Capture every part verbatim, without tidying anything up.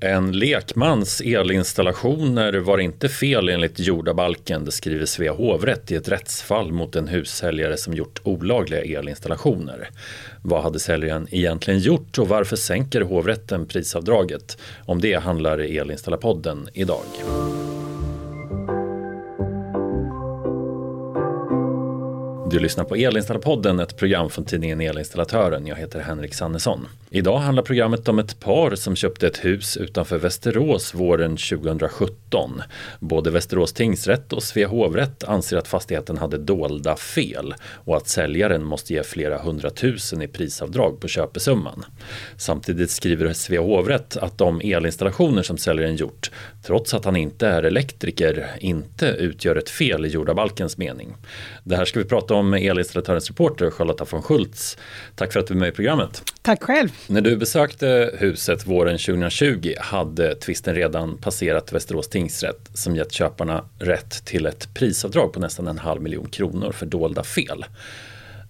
En lekmans elinstallationer var inte fel enligt jordabalken, det skriver Svea Hovrätt i ett rättsfall mot en hussäljare som gjort olagliga elinstallationer. Vad hade säljaren egentligen gjort och varför sänker hovrätten prisavdraget? Om det handlar Elinstallapodden idag. Du lyssnar på Elinstallapodden, ett program från tidningen Elinstallatören. Jag heter Henrik Sannesson. Idag handlar programmet om ett par som köpte ett hus utanför Västerås våren tjugohundrasjutton. Både Västerås tingsrätt och Svea hovrätt anser att fastigheten hade dolda fel och att säljaren måste ge flera hundratusen i prisavdrag på köpesumman. Samtidigt skriver Svea hovrätt att de elinstallationer som säljaren gjort, trots att han inte är elektriker, inte utgör ett fel i jordabalkens mening. Det här ska vi prata om om Elinstatörens reporter Charlotte von Schultz. Tack för att du är med i programmet. Tack själv. När du besökte huset våren tjugotjugo hade tvisten redan passerat Västerås tingsrätt som gett köparna rätt till ett prisavdrag på nästan en halv miljon kronor för dolda fel.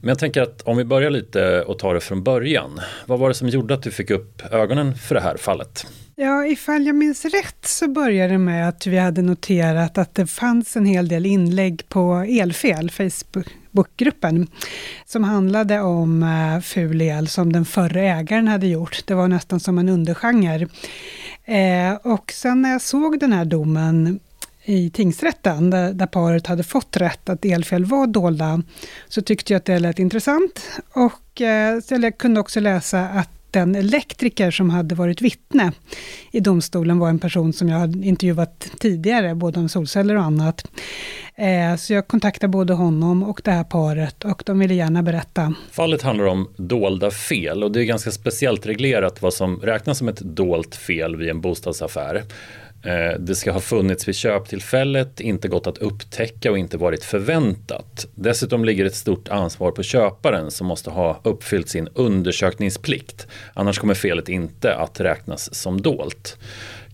Men jag tänker att om vi börjar lite och tar det från början. Vad var det som gjorde att du fick upp ögonen för det här fallet? Ja, ifall jag minns rätt så började det med att vi hade noterat att det fanns en hel del inlägg på Elfel, Facebookgruppen, som handlade om ful el som den förra ägaren hade gjort. Det var nästan som en undergenre. Eh, och sen när jag såg den här domen i tingsrätten där, där paret hade fått rätt att elfel var dolda, så tyckte jag att det lät intressant. Och eh, så jag kunde också läsa att den elektriker som hade varit vittne i domstolen var en person som jag hade intervjuat tidigare, både om solceller och annat. Eh, så jag kontaktade både honom och det här paret och de ville gärna berätta. Fallet handlar om dolda fel och det är ganska speciellt reglerat vad som räknas som ett dolt fel vid en bostadsaffär. Det ska ha funnits vid köptillfället, inte gått att upptäcka och inte varit förväntat. Dessutom ligger ett stort ansvar på köparen som måste ha uppfyllt sin undersökningsplikt. Annars kommer felet inte att räknas som dolt.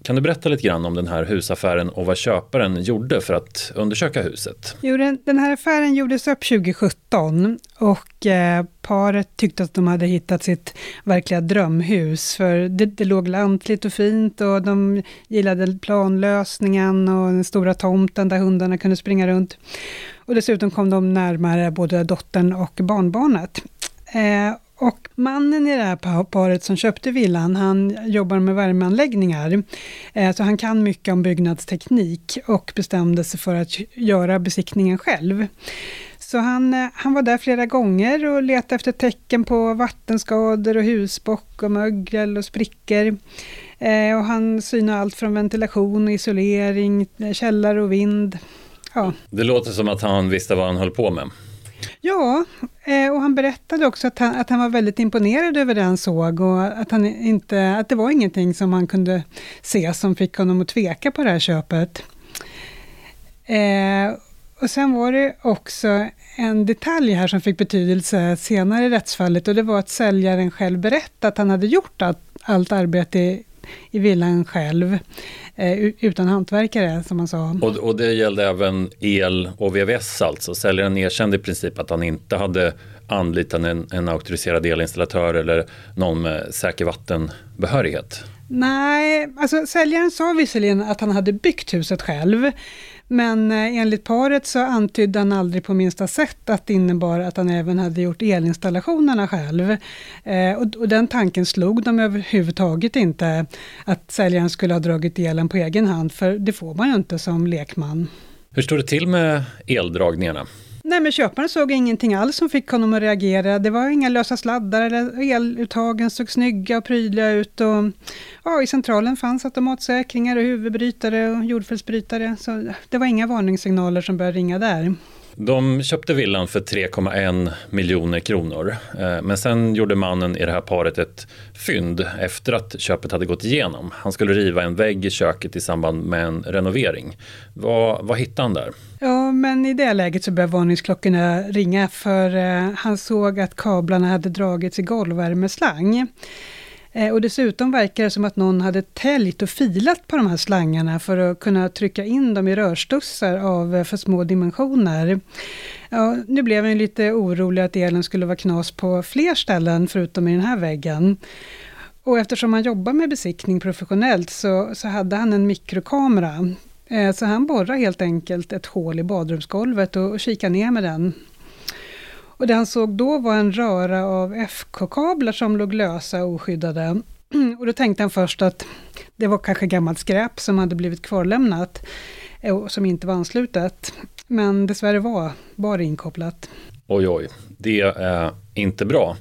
Kan du berätta lite grann om den här husaffären och vad köparen gjorde för att undersöka huset? Jo, den här affären gjordes upp tjugosjutton och eh, paret tyckte att de hade hittat sitt verkliga drömhus. För det, det låg lantligt och fint och de gillade planlösningen och den stora tomten där hundarna kunde springa runt. Och dessutom kom de närmare både dottern och barnbarnet. Eh, Och mannen i det här paret som köpte villan, han jobbar med värmeanläggningar. Så han kan mycket om byggnadsteknik och bestämde sig för att göra besiktningen själv. Så han, han var där flera gånger och letade efter tecken på vattenskador och husbock och mögel och sprickor. Och han synade allt från ventilation, isolering, källare och vind. Ja. Det låter som att han visste vad han höll på med. Ja, och han berättade också att han, att han var väldigt imponerad över det han såg och att, han inte, att det var ingenting som han kunde se som fick honom att tveka på det här köpet. Eh, och sen var det också en detalj här som fick betydelse senare i rättsfallet, och det var att säljaren själv berättade att han hade gjort allt, allt arbete i, i villan själv. Utan hantverkare, som man sa. Och, och det gällde även el och V V S alltså. Säljaren erkände i princip att han inte hade anlitat en, en auktoriserad elinstallatör eller någon med säker vattenbehörighet. Nej, alltså säljaren sa visserligen att han hade byggt huset själv. Men enligt paret så antydde han aldrig på minsta sätt att det innebar att han även hade gjort elinstallationerna själv. Eh, och, och den tanken slog de överhuvudtaget inte, att säljaren skulle ha dragit elen på egen hand, för det får man ju inte som lekman. Hur står det till med eldragningarna? Nej, men köparen såg ingenting alls som fick honom att reagera. Det var inga lösa sladdar eller eluttagen såg snygga och prydliga ut. Och, ja, i centralen fanns automatsäkringar och huvudbrytare och jordfelsbrytare. Så det var inga varningssignaler som började ringa där. De köpte villan för tre komma en miljoner kronor. Men sen gjorde mannen i det här paret ett fynd efter att köpet hade gått igenom. Han skulle riva en vägg i köket i samband med en renovering. Vad, vad hittade han där? Ja, men i det läget så började varningsklockorna ringa, för eh, han såg att kablarna hade dragits i golvvärmeslang. Eh, och dessutom verkar det som att någon hade täljt och filat på de här slangarna för att kunna trycka in dem i rörstussar av eh, för små dimensioner. Ja, nu blev han lite orolig att elen skulle vara knas på fler ställen förutom i den här väggen. Och eftersom han jobbar med besiktning professionellt så, så hade han en mikrokamera. Eh, så han borrade helt enkelt ett hål i badrumsgolvet och, och kikade ner med den. Och det han såg då var en röra av F K-kablar som låg lösa och oskyddade. Och då tänkte han först att det var kanske gammalt skräp som hade blivit kvarlämnat och som inte var anslutet. Men dessvärre var bara inkopplat. Oj, oj. Det är inte bra.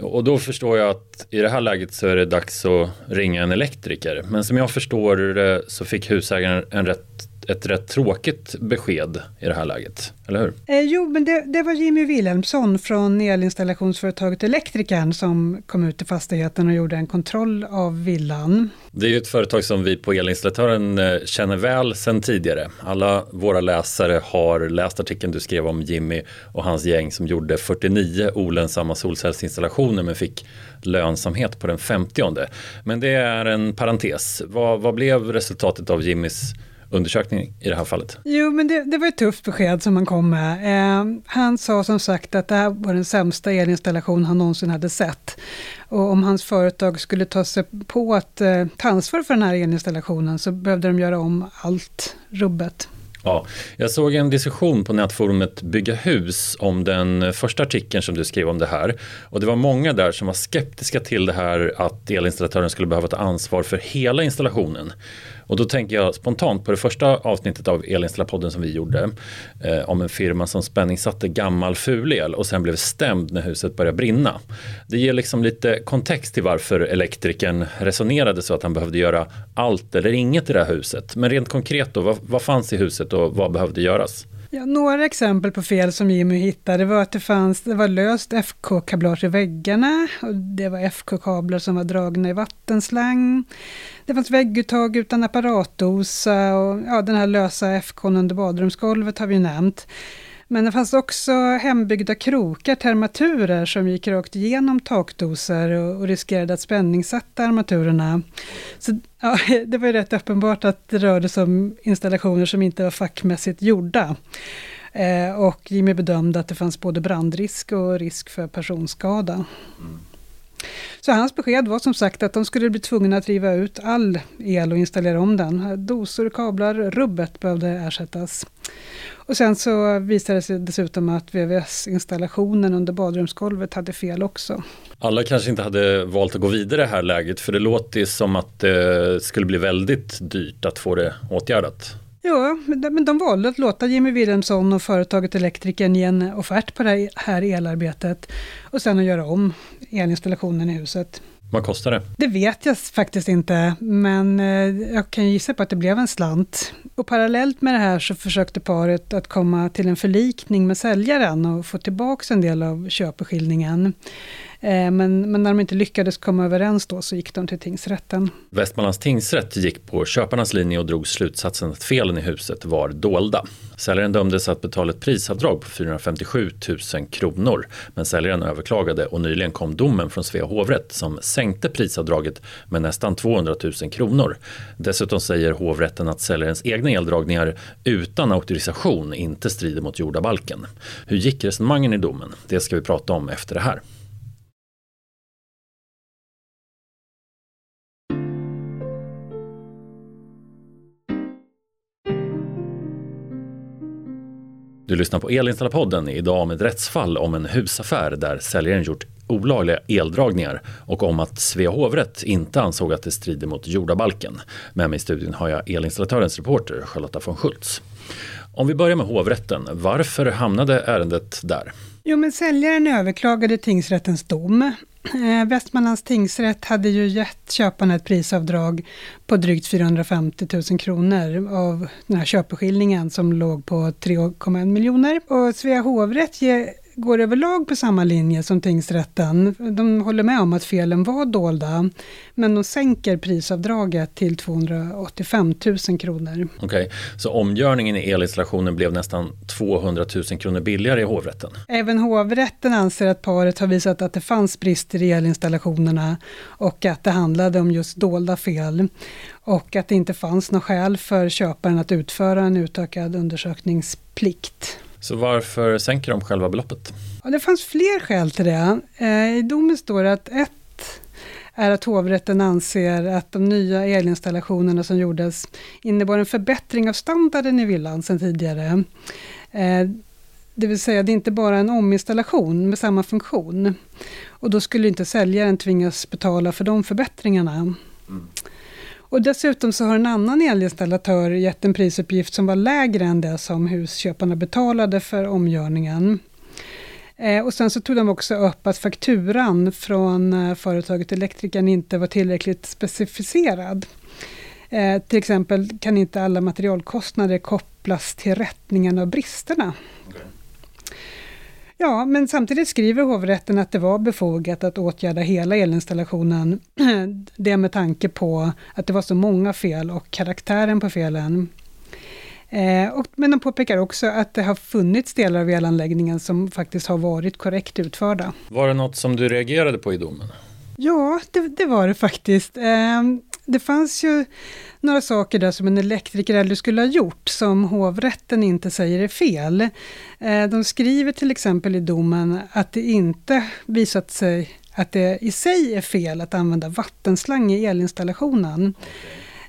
Och då förstår jag att i det här läget så är det dags att ringa en elektriker. Men som jag förstår så fick husägaren en rätt, ett rätt tråkigt besked i det här läget, eller hur? Eh, jo, men det, det var Jimmy Wilhelmsson från elinstallationsföretaget Elektriken som kom ut till fastigheten och gjorde en kontroll av villan. Det är ju ett företag som vi på Elinstallatören känner väl sedan tidigare. Alla våra läsare har läst artikeln du skrev om Jimmy och hans gäng som gjorde fyrtionio olönsamma solcellsinstallationer men fick lönsamhet på den femtionde. Men det är en parentes. Vad, vad blev resultatet av Jimmys undersökning i det här fallet? Jo, men det, det var ett tufft besked som han kom med. Eh, han sa som sagt att det här var den sämsta elinstallation han någonsin hade sett. Och om hans företag skulle ta sig på att eh, ta ansvar för den här elinstallationen så behövde de göra om allt rubbet. Ja, jag såg en diskussion på nätforumet Bygga hus om den första artikeln som du skrev om det här. Och det var många där som var skeptiska till det här att elinstallatören skulle behöva ta ansvar för hela installationen. Och då tänker jag spontant på det första avsnittet av Elinstallapodden som vi gjorde eh, om en firma som spänningssatte gammal fulel och sen blev stämd när huset började brinna. Det ger liksom lite kontext till varför elektrikern resonerade så att han behövde göra allt eller inget i det här huset. Men rent konkret då, vad, vad fanns i huset och vad behövde göras? Ja, några exempel på fel som Jimmy hittade var att det, fanns, det var löst F K-kablage i väggarna, och det var F K-kablar som var dragna i vattenslang. Det fanns vägguttag utan apparatdosa och ja, den här lösa F K:n under badrumsgolvet har vi nämnt. Men det fanns också hembyggda krokar, termaturer som gick rakt igenom takdoser och, och riskerade att spänningssätta armaturerna. Så ja, det var ju rätt uppenbart att det rörde sig om installationer som inte var fackmässigt gjorda. Eh, och Jimmy bedömde att det fanns både brandrisk och risk för personskada. Mm. Så hans besked var som sagt att de skulle bli tvungna att riva ut all el och installera om den. Dosor, kablar, rubbet behövde ersättas. Och sen så visade det sig dessutom att V V S-installationen under badrumsgolvet hade fel också. Alla kanske inte hade valt att gå vidare i det här läget, för det låter som att det skulle bli väldigt dyrt att få det åtgärdat. Ja, men de valde att låta Jimmy Wilhelmsson och företaget Elektriken ge en offert på det här elarbetet och sen att göra om elinstallationen i huset. Vad kostar det? Det vet jag faktiskt inte, men jag kan gissa på att det blev en slant. Och parallellt med det här så försökte paret att komma till en förlikning med säljaren och få tillbaka en del av köpeskillningen. Men, men när de inte lyckades komma överens då så gick de till tingsrätten. Västmanlands tingsrätt gick på köparnas linje och drog slutsatsen att felen i huset var dolda. Säljaren dömdes att betala ett prisavdrag på fyrahundrafemtiosjutusen kronor. Men säljaren överklagade och nyligen kom domen från Svea Hovrätt som sänkte prisavdraget med nästan tvåhundratusen kronor. Dessutom säger hovrätten att säljarens egna eldragningar utan auktorisation inte strider mot jordabalken. Hur gick resonemangen i domen? Det ska vi prata om efter det här. Du lyssnar på Elinstallapodden idag med ett rättsfall om en husaffär där säljaren gjort olagliga eldragningar och om att Svea hovrätt inte ansåg att det strider mot jordabalken. Med mig i studion har jag Elinstallatörens reporter Charlotte von Schultz. Om vi börjar med hovrätten, varför hamnade ärendet där? Jo, men säljaren överklagade tingsrättens dom. Eh, Västmanlands tingsrätt hade ju gett köparna ett prisavdrag på drygt fyrahundrafemtiotusen kronor av den här köpeskillningen som låg på tre komma en miljoner. Och Svea hovrätt ge, går överlag på samma linje som tingsrätten. De håller med om att felen var dolda, men de sänker prisavdraget till tvåhundraåttiofemtusen kronor. Okej, okay. Så omgörningen i elinstallationen blev nästan tvåhundratusen kronor billigare i hovrätten? Även hovrätten anser att paret har visat att det fanns brister i elinstallationerna och att det handlade om just dolda fel och att det inte fanns något skäl för köparen att utföra en utökad undersökningsplikt. Så varför sänker de själva beloppet? Ja, det fanns fler skäl till det. I domen står det att ett är att hovrätten anser att de nya elinstallationerna som gjordes innebar en förbättring av standarden i villan sedan tidigare. Eh, det vill säga det är inte bara en ominstallation med samma funktion. Och då skulle inte säljaren tvingas betala för de förbättringarna. Mm. Och dessutom så har en annan elinstallatör gett en prisuppgift som var lägre än det som husköparna betalade för omgörningen. Eh, och sen så tog de också upp att fakturan från eh, företaget Elektriken inte var tillräckligt specificerad. Eh, till exempel kan inte alla materialkostnader kopplas till rättningen av bristerna. Okay. Ja, men samtidigt skriver hovrätten att det var befogat att åtgärda hela elinstallationen. Det med tanke på att det var så många fel och karaktären på felen. Eh, och, men de påpekar också att det har funnits delar av elanläggningen som faktiskt har varit korrekt utförda. Var det något som du reagerade på i domen? Ja, det, det var det faktiskt. Eh, det fanns ju några saker där som en elektriker aldrig skulle ha gjort som hovrätten inte säger är fel. Eh, de skriver till exempel i domen att det inte visat sig att det i sig är fel att använda vattenslang i elinstallationen.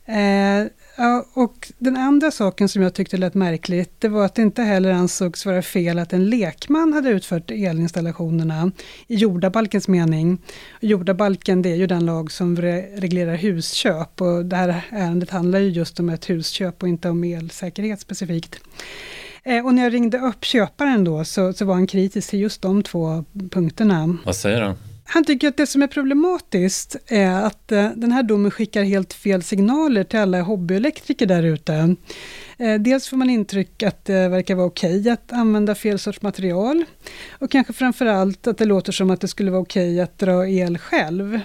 Okay. Eh, Ja, och den andra saken som jag tyckte lät märkligt, det var att det inte heller ansågs vara fel att en lekman hade utfört elinstallationerna i jordabalkens mening. Jordabalken, det är ju den lag som reglerar husköp, och det här ärendet handlar ju just om ett husköp och inte om elsäkerhet specifikt. Och när jag ringde upp köparen då så, så var han kritisk till just de två punkterna. Vad säger han? Han tycker att det som är problematiskt är att den här domen skickar helt fel signaler till alla hobbyelektriker där ute. Dels får man intryck att det verkar vara okej att använda fel sorts material. Och kanske framförallt att det låter som att det skulle vara okej att dra el själv.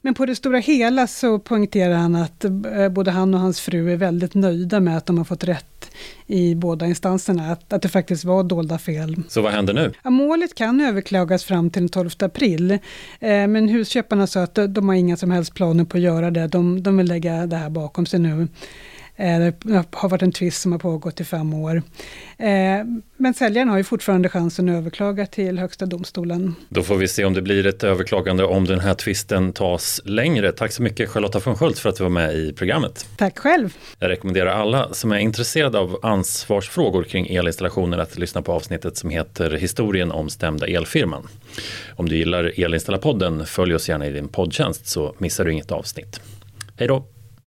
Men på det stora hela så poängterar han att både han och hans fru är väldigt nöjda med att de har fått rätt i båda instanserna. Att, att det faktiskt var dolda fel. Så vad händer nu? Ja, målet kan överklagas fram till den tolfte april. Eh, men husköparna sa att de, de har inga som helst planer på att göra det. De, de vill lägga det här bakom sig nu. Eh, det har varit en tvist som har pågått i fem år. Eh, men säljaren har ju fortfarande chansen att överklaga till högsta domstolen. Då får vi se om det blir ett överklagande om den här tvisten tas längre. Tack så mycket Charlotte von Schultz för att du var med i programmet. Tack själv. Jag rekommenderar alla som är intresserade av ansvarsfrågor kring elinstallationer att lyssna på avsnittet som heter Historien om stämda elfirman. Om du gillar Elinstallapodden, följ oss gärna i din poddtjänst så missar du inget avsnitt. Hej då!